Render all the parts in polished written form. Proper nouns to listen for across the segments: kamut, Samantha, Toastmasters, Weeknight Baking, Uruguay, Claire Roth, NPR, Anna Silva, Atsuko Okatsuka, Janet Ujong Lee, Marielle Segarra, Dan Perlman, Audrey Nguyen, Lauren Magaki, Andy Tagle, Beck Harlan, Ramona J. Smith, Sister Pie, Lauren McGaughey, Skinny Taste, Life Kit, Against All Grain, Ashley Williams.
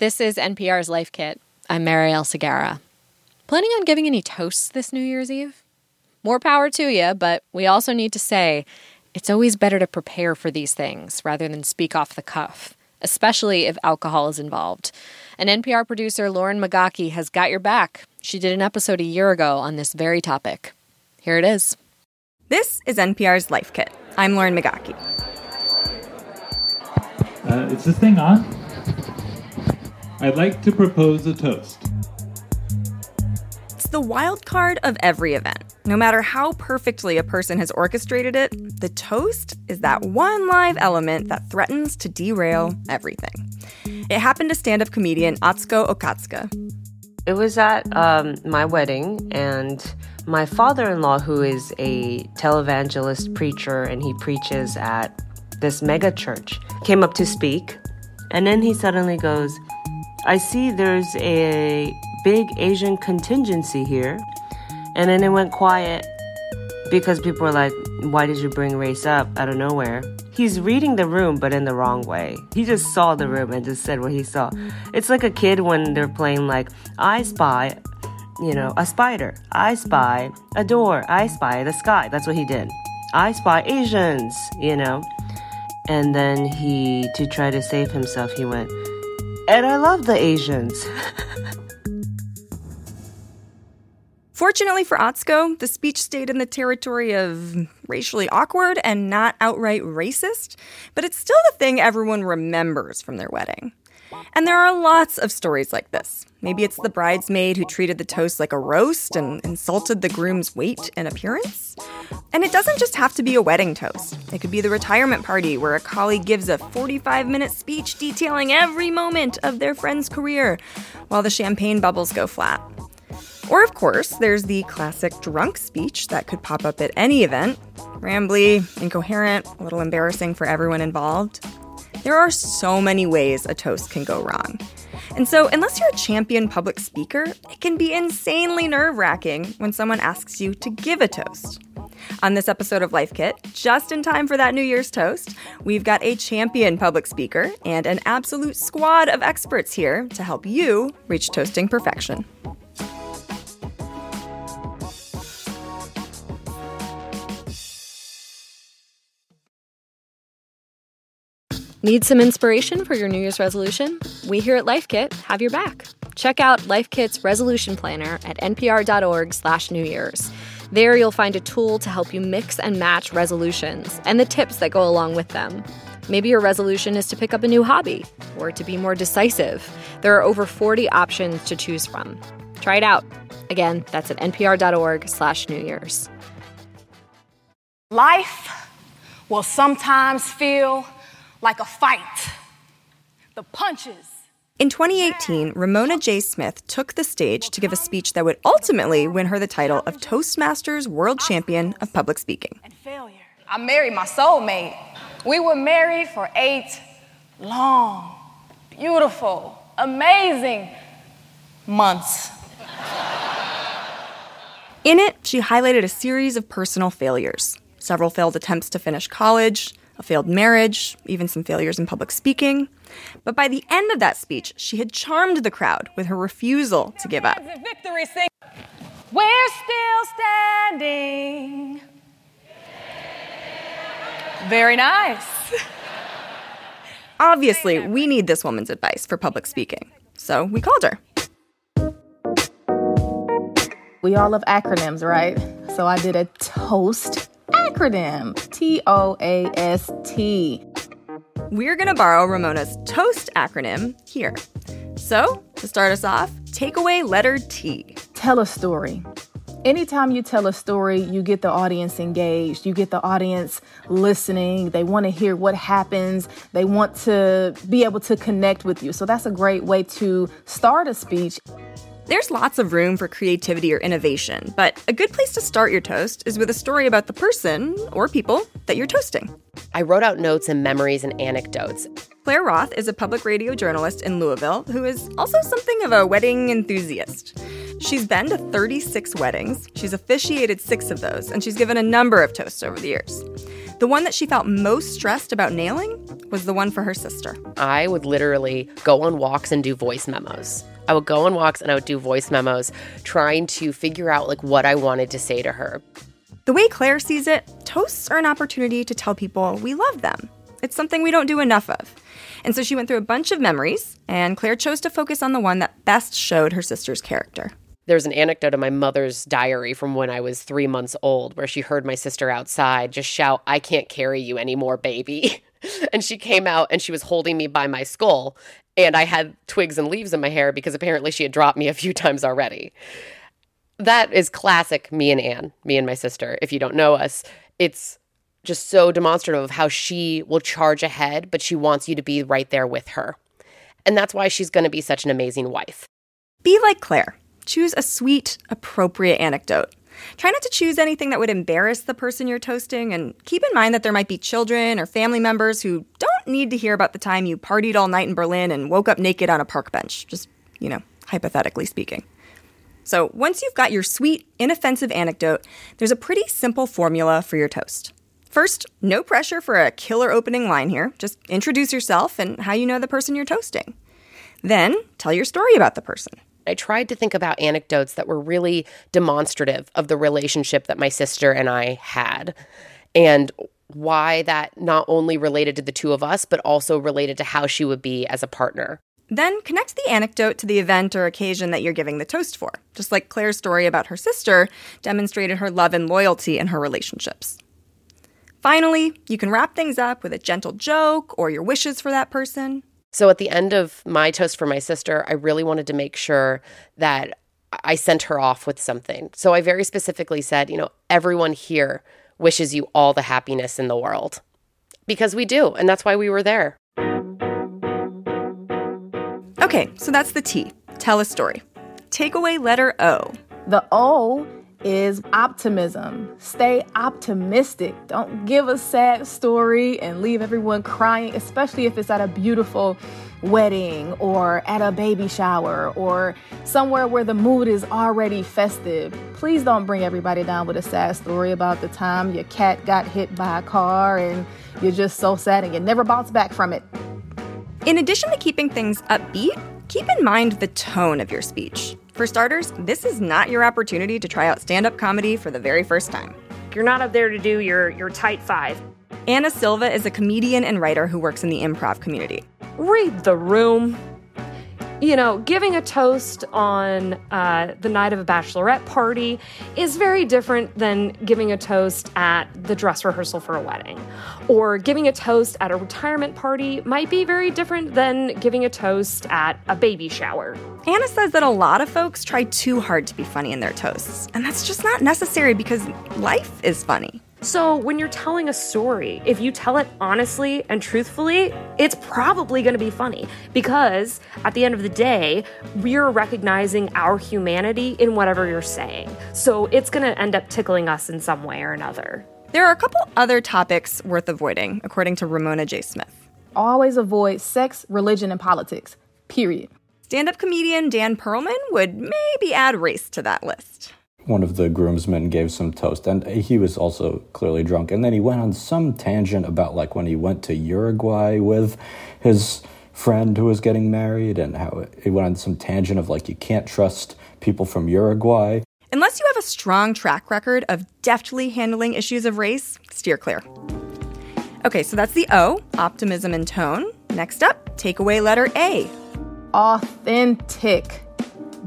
This is NPR's Life Kit. I'm Marielle Segarra. Planning on giving any toasts this New Year's Eve? More power to you, but we also need to say it's always better to prepare for these things rather than speak off the cuff, especially if alcohol is involved. And NPR producer Lauren Magaki has got your back. She did an episode a year ago on this very topic. Here it is. This is NPR's Life Kit. I'm Lauren Magaki. Is this thing on? I'd like to propose a toast. It's the wild card of every event. No matter how perfectly a person has orchestrated it, the toast is that one live element that threatens to derail everything. It happened to stand-up comedian Atsuko Okatsuka. It was at my wedding, and my father-in-law, who is a televangelist preacher, and he preaches at this mega church, came up to speak, and then he suddenly goes, "I see there's a big Asian contingency here." And then it went quiet because people were like, "Why did you bring race up out of nowhere?" He's reading the room, but in the wrong way. He just saw the room and just said what he saw. It's like a kid when they're playing like, "I spy, a spider. I spy a door. I spy the sky." That's what he did. "I spy Asians," And then he, to try to save himself, he went, "And I love the Asians." Fortunately for Atsuko, the speech stayed in the territory of racially awkward and not outright racist, but it's still the thing everyone remembers from their wedding. And there are lots of stories like this. Maybe it's the bridesmaid who treated the toast like a roast and insulted the groom's weight and appearance. And it doesn't just have to be a wedding toast. It could be the retirement party where a colleague gives a 45-minute speech detailing every moment of their friend's career while the champagne bubbles go flat. Or, of course, there's the classic drunk speech that could pop up at any event. Rambly, incoherent, a little embarrassing for everyone involved. There are so many ways a toast can go wrong. And so, unless you're a champion public speaker, it can be insanely nerve-wracking when someone asks you to give a toast. On this episode of Life Kit, just in time for that New Year's toast, we've got a champion public speaker and an absolute squad of experts here to help you reach toasting perfection. Need some inspiration for your New Year's resolution? We here at Life Kit have your back. Check out Life Kit's resolution planner at npr.org/New Year's. There you'll find a tool to help you mix and match resolutions and the tips that go along with them. Maybe your resolution is to pick up a new hobby or to be more decisive. There are over 40 options to choose from. Try it out. Again, that's at npr.org/New Year's. Life will sometimes feel like a fight. The punches. In 2018, Ramona J. Smith took the stage to give a speech that would ultimately win her the title of Toastmasters World Champion of Public Speaking. And failure. I married my soulmate. We were married for 8 long, beautiful, amazing months. In it, she highlighted a series of personal failures, several failed attempts to finish college, a failed marriage, even some failures in public speaking. But by the end of that speech, she had charmed the crowd with her refusal to give up. We're still standing. Very nice. Obviously, we need this woman's advice for public speaking, so we called her. We all love acronyms, right? So I did a toast acronym, TOAST. We're going to borrow Ramona's toast acronym here. So, to start us off, take away letter T. Tell a story. Anytime you tell a story, you get the audience engaged. You get the audience listening. They want to hear what happens. They want to be able to connect with you. So that's a great way to start a speech. There's lots of room for creativity or innovation, but a good place to start your toast is with a story about the person or people that you're toasting. I wrote out notes and memories and anecdotes. Claire Roth is a public radio journalist in Louisville who is also something of a wedding enthusiast. She's been to 36 weddings, she's officiated 6 of those, and she's given a number of toasts over the years. The one that she felt most stressed about nailing was the one for her sister. I would literally go on walks and do voice memos. I would go on walks and I would do voice memos trying to figure out like what I wanted to say to her. The way Claire sees it, toasts are an opportunity to tell people we love them. It's something we don't do enough of. And so she went through a bunch of memories, and Claire chose to focus on the one that best showed her sister's character. There's an anecdote in my mother's diary from when I was 3 months old where she heard my sister outside just shout, "I can't carry you anymore, baby." And she came out and she was holding me by my skull, and I had twigs and leaves in my hair because apparently she had dropped me a few times already. That is classic me and Anne, me and my sister, if you don't know us. It's just so demonstrative of how she will charge ahead, but she wants you to be right there with her. And that's why she's going to be such an amazing wife. Be like Claire. Choose a sweet, appropriate anecdote. Try not to choose anything that would embarrass the person you're toasting, and keep in mind that there might be children or family members who don't need to hear about the time you partied all night in Berlin and woke up naked on a park bench, just, you know, hypothetically speaking. So once you've got your sweet, inoffensive anecdote, there's a pretty simple formula for your toast. First, no pressure for a killer opening line here. Just introduce yourself and how you know the person you're toasting. Then tell your story about the person. I tried to think about anecdotes that were really demonstrative of the relationship that my sister and I had, and why that not only related to the two of us, but also related to how she would be as a partner. Then connect the anecdote to the event or occasion that you're giving the toast for, just like Claire's story about her sister demonstrated her love and loyalty in her relationships. Finally, you can wrap things up with a gentle joke or your wishes for that person. So at the end of my toast for my sister, I really wanted to make sure that I sent her off with something. So I very specifically said, you know, everyone here wishes you all the happiness in the world. Because we do, and that's why we were there. Okay, so that's the T. Tell a story. Takeaway letter O. The O is optimism. Stay optimistic. Don't give a sad story and leave everyone crying, especially if it's at a beautiful wedding or at a baby shower or somewhere where the mood is already festive. Please don't bring everybody down with a sad story about the time your cat got hit by a car and you're just so sad and you never bounce back from it. In addition to keeping things upbeat, keep in mind the tone of your speech. For starters, this is not your opportunity to try out stand-up comedy for the very first time. You're not up there to do your tight five. Anna Silva is a comedian and writer who works in the improv community. Read the room. You know, giving a toast on the night of a bachelorette party is very different than giving a toast at the dress rehearsal for a wedding. Or giving a toast at a retirement party might be very different than giving a toast at a baby shower. Anna says that a lot of folks try too hard to be funny in their toasts, and that's just not necessary because life is funny. So when you're telling a story, if you tell it honestly and truthfully, it's probably going to be funny because at the end of the day, we're recognizing our humanity in whatever you're saying. So it's going to end up tickling us in some way or another. There are a couple other topics worth avoiding, according to Ramona J. Smith. Always avoid sex, religion, and politics, period. Stand-up comedian Dan Perlman would maybe add race to that list. One of the groomsmen gave some toast, and he was also clearly drunk. And then he went on some tangent about, like, when he went to Uruguay with his friend who was getting married, and how he went on some tangent of, like, you can't trust people from Uruguay. Unless you have a strong track record of deftly handling issues of race, steer clear. Okay, so that's the O, optimism and tone. Next up, takeaway letter A. Authentic.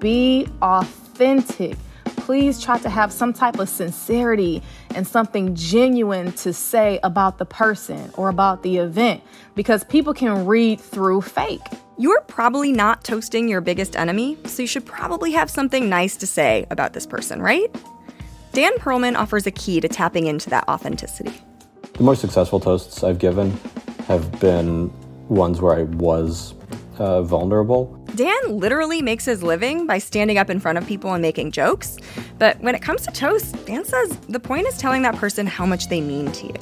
Be authentic. Please try to have some type of sincerity and something genuine to say about the person or about the event, because people can read through fake. You're probably not toasting your biggest enemy, so you should probably have something nice to say about this person, right? Dan Perlman offers a key to tapping into that authenticity. The more successful toasts I've given have been ones where I was vulnerable. Dan literally makes his living by standing up in front of people and making jokes. But when it comes to toasts, Dan says the point is telling that person how much they mean to you.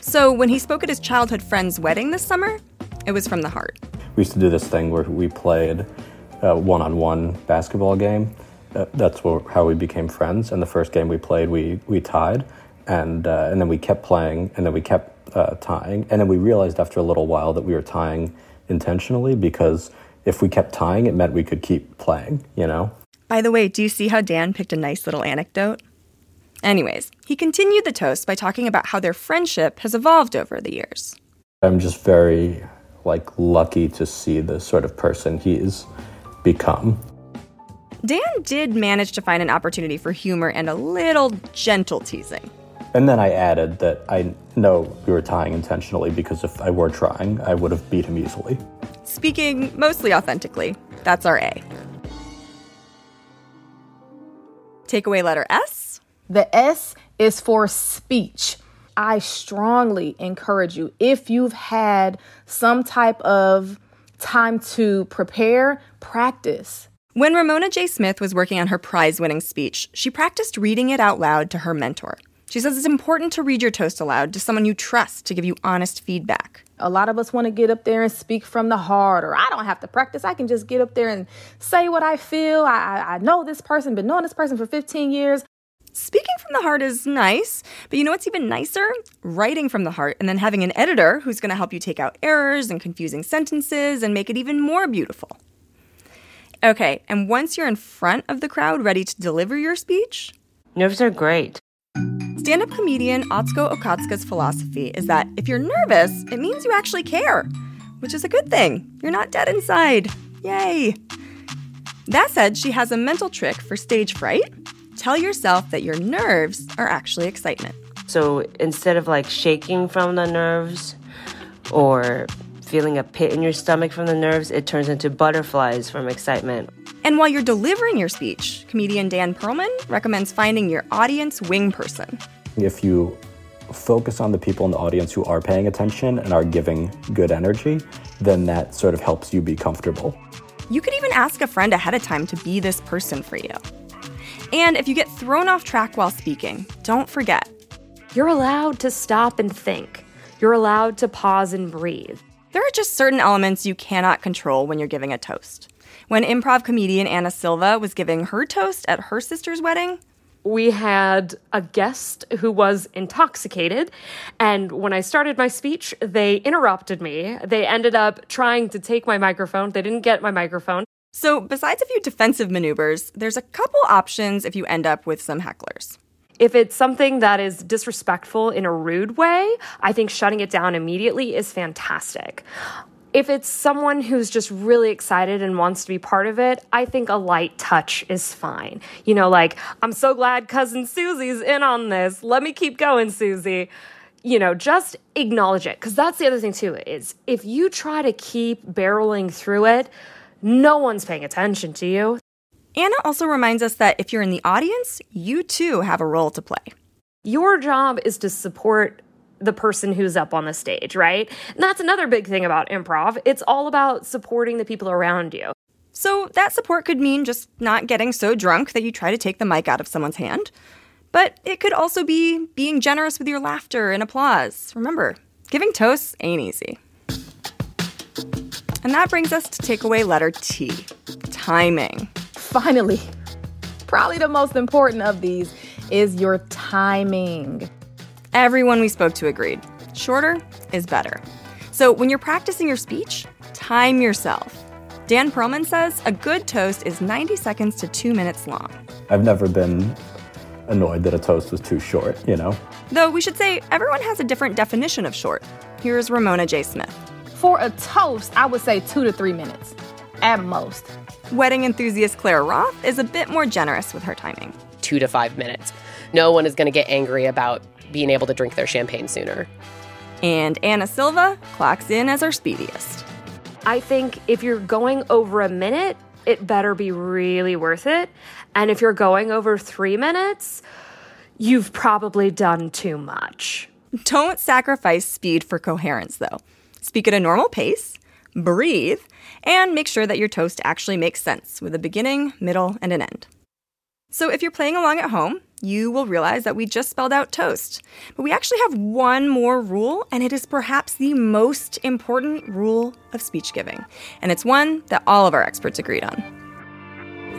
So when he spoke at his childhood friend's wedding this summer, it was from the heart. We used to do this thing where we played a one-on-one basketball game. That's how we became friends. And the first game we played, we tied. And then we kept playing, and then we kept tying. And then we realized after a little while that we were tying intentionally, because if we kept tying, it meant we could keep playing, you know? By the way, do you see how Dan picked a nice little anecdote? Anyways, he continued the toast by talking about how their friendship has evolved over the years. I'm just very, lucky to see the sort of person he's become. Dan did manage to find an opportunity for humor and a little gentle teasing. And then I added that I know we were tying intentionally, because if I were trying, I would have beat him easily. Speaking mostly authentically, that's our A. Takeaway letter S? The S is for speech. I strongly encourage you, if you've had some type of time to prepare, practice. When Ramona J. Smith was working on her prize-winning speech, she practiced reading it out loud to her mentor. She says it's important to read your toast aloud to someone you trust to give you honest feedback. A lot of us want to get up there and speak from the heart, or I don't have to practice. I can just get up there and say what I feel. I know this person, been knowing this person for 15 years. Speaking from the heart is nice, but you know what's even nicer? Writing from the heart and then having an editor who's going to help you take out errors and confusing sentences and make it even more beautiful. Okay, and once you're in front of the crowd ready to deliver your speech... Nerves are great. Stand-up comedian Atsuko Okatsuka's philosophy is that if you're nervous, it means you actually care, which is a good thing. You're not dead inside. Yay! That said, she has a mental trick for stage fright. Tell yourself that your nerves are actually excitement. So instead of shaking from the nerves or feeling a pit in your stomach from the nerves, it turns into butterflies from excitement. And while you're delivering your speech, comedian Dan Perlman recommends finding your audience wing person. If you focus on the people in the audience who are paying attention and are giving good energy, then that sort of helps you be comfortable. You could even ask a friend ahead of time to be this person for you. And if you get thrown off track while speaking, don't forget. You're allowed to stop and think. You're allowed to pause and breathe. There are just certain elements you cannot control when you're giving a toast. When improv comedian Anna Silva was giving her toast at her sister's wedding, we had a guest who was intoxicated, and when I started my speech, they interrupted me. They ended up trying to take my microphone. They didn't get my microphone. So besides a few defensive maneuvers, there's a couple options if you end up with some hecklers. If it's something that is disrespectful in a rude way, I think shutting it down immediately is fantastic. If it's someone who's just really excited and wants to be part of it, I think a light touch is fine. You know, I'm so glad Cousin Susie's in on this. Let me keep going, Susie. You know, just acknowledge it. Because that's the other thing, too, is if you try to keep barreling through it, no one's paying attention to you. Anna also reminds us that if you're in the audience, you too have a role to play. Your job is to support the person who's up on the stage, right? And that's another big thing about improv. It's all about supporting the people around you. So that support could mean just not getting so drunk that you try to take the mic out of someone's hand. But it could also be being generous with your laughter and applause. Remember, giving toasts ain't easy. And that brings us to takeaway letter T, timing. Finally, probably the most important of these is your timing. Everyone we spoke to agreed. Shorter is better. So when you're practicing your speech, time yourself. Dan Perlman says a good toast is 90 seconds to 2 minutes long. I've never been annoyed that a toast was too short, you know? Though we should say everyone has a different definition of short. Here's Ramona J. Smith. For a toast, I would say 2 to 3 minutes, at most. Wedding enthusiast Claire Roth is a bit more generous with her timing. 2 to 5 minutes. No one is going to get angry about being able to drink their champagne sooner. And Anna Silva clocks in as our speediest. I think if you're going over a minute, it better be really worth it. And if you're going over 3 minutes, you've probably done too much. Don't sacrifice speed for coherence, though. Speak at a normal pace, breathe, and make sure that your toast actually makes sense with a beginning, middle, and an end. So if you're playing along at home, you will realize that we just spelled out toast. But we actually have one more rule, and it is perhaps the most important rule of speech giving. And it's one that all of our experts agreed on.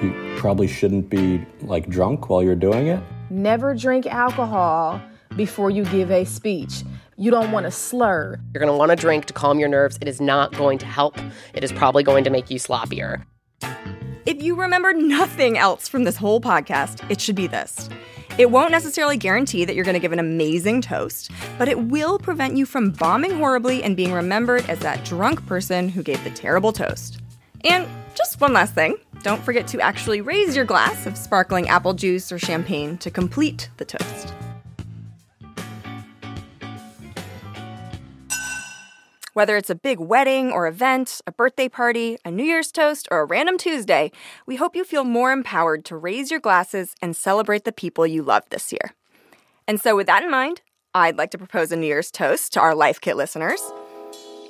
You probably shouldn't be, drunk while you're doing it. Never drink alcohol before you give a speech. You don't want to slur. You're going to want to drink to calm your nerves. It is not going to help. It is probably going to make you sloppier. If you remember nothing else from this whole podcast, it should be this. It won't necessarily guarantee that you're going to give an amazing toast, but it will prevent you from bombing horribly and being remembered as that drunk person who gave the terrible toast. And just one last thing, don't forget to actually raise your glass of sparkling apple juice or champagne to complete the toast. Whether it's a big wedding or event, a birthday party, a New Year's toast, or a random Tuesday, we hope you feel more empowered to raise your glasses and celebrate the people you love this year. And so with that in mind, I'd like to propose a New Year's toast to our Life Kit listeners.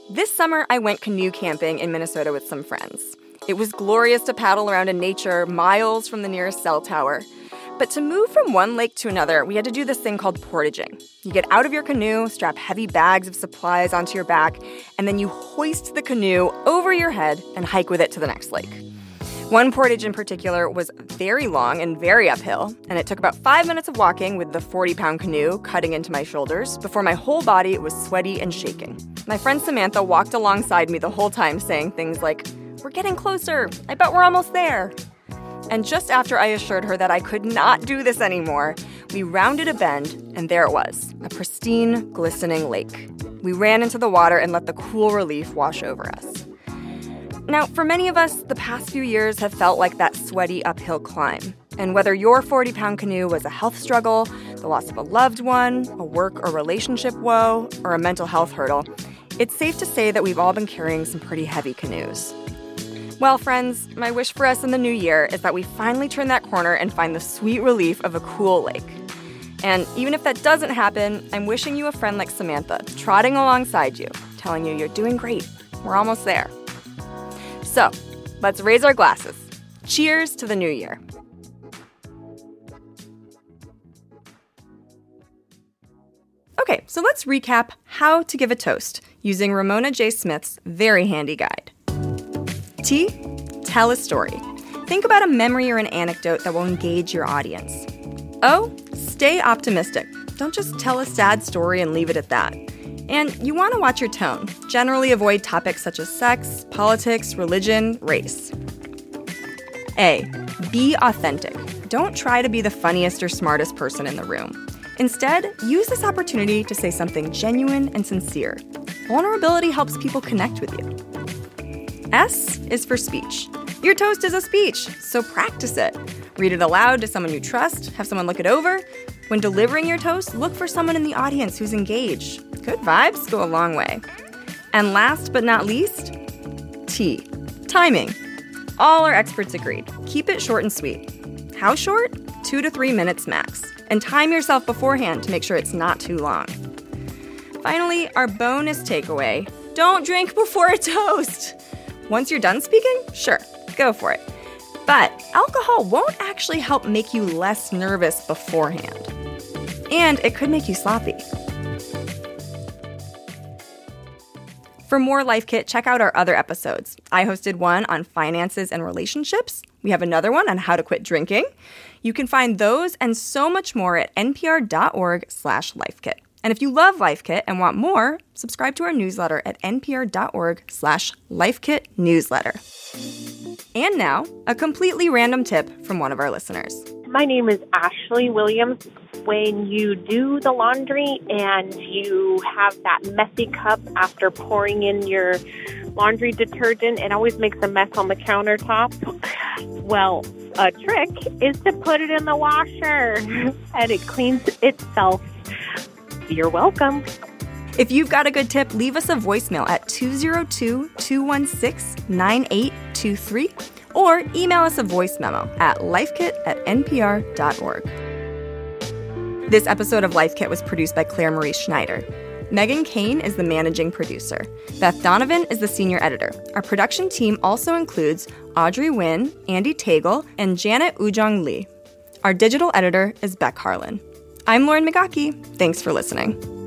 This summer, I went canoe camping in Minnesota with some friends. It was glorious to paddle around in nature, miles from the nearest cell tower. But to move from one lake to another, we had to do this thing called portaging. You get out of your canoe, strap heavy bags of supplies onto your back, and then you hoist the canoe over your head and hike with it to the next lake. One portage in particular was very long and very uphill, and it took about 5 minutes of walking with the 40-pound canoe cutting into my shoulders before my whole body was sweaty and shaking. My friend Samantha walked alongside me the whole time saying things like, "We're getting closer. I bet we're almost there." And just after I assured her that I could not do this anymore, we rounded a bend, and there it was, a pristine, glistening lake. We ran into the water and let the cool relief wash over us. Now, for many of us, the past few years have felt like that sweaty uphill climb. And whether your 40-pound canoe was a health struggle, the loss of a loved one, a work or relationship woe, or a mental health hurdle, it's safe to say that we've all been carrying some pretty heavy canoes. Well, friends, my wish for us in the new year is that we finally turn that corner and find the sweet relief of a cool lake. And even if that doesn't happen, I'm wishing you a friend like Samantha, trotting alongside you, telling you you're doing great. We're almost there. So, let's raise our glasses. Cheers to the new year. Okay, so let's recap how to give a toast using Ramona J. Smith's very handy guide. T, tell a story. Think about a memory or an anecdote that will engage your audience. O, stay optimistic. Don't just tell a sad story and leave it at that. And you want to watch your tone. Generally avoid topics such as sex, politics, religion, race. A, be authentic. Don't try to be the funniest or smartest person in the room. Instead, use this opportunity to say something genuine and sincere. Vulnerability helps people connect with you. S is for speech. Your toast is a speech, so practice it. Read it aloud to someone you trust, have someone look it over. When delivering your toast, look for someone in the audience who's engaged. Good vibes go a long way. And last but not least, T, timing. All our experts agreed. Keep it short and sweet. How short? 2 to 3 minutes max. And time yourself beforehand to make sure it's not too long. Finally, our bonus takeaway, don't drink before a toast. Once you're done speaking, sure, go for it. But alcohol won't actually help make you less nervous beforehand. And it could make you sloppy. For more Life Kit, check out our other episodes. I hosted one on finances and relationships. We have another one on how to quit drinking. You can find those and so much more at npr.org/lifekit. And if you love Life Kit and want more, subscribe to our newsletter at npr.org/lifekitnewsletter. And now, a completely random tip from one of our listeners. My name is Ashley Williams. When you do the laundry and you have that messy cup after pouring in your laundry detergent, it always makes a mess on the countertop. Well, a trick is to put it in the washer and it cleans itself. You're welcome. If you've got a good tip, leave us a voicemail at 202-216-9823 or email us a voice memo at lifekit@npr.org. This episode of Life Kit was produced by Claire Marie Schneider. Megan Kane is the managing producer. Beth Donovan is the senior editor. Our production team also includes Audrey Nguyen, Andy Tagle, and Janet Ujong Lee. Our digital editor is Beck Harlan. I'm Lauren McGaughey. Thanks for listening.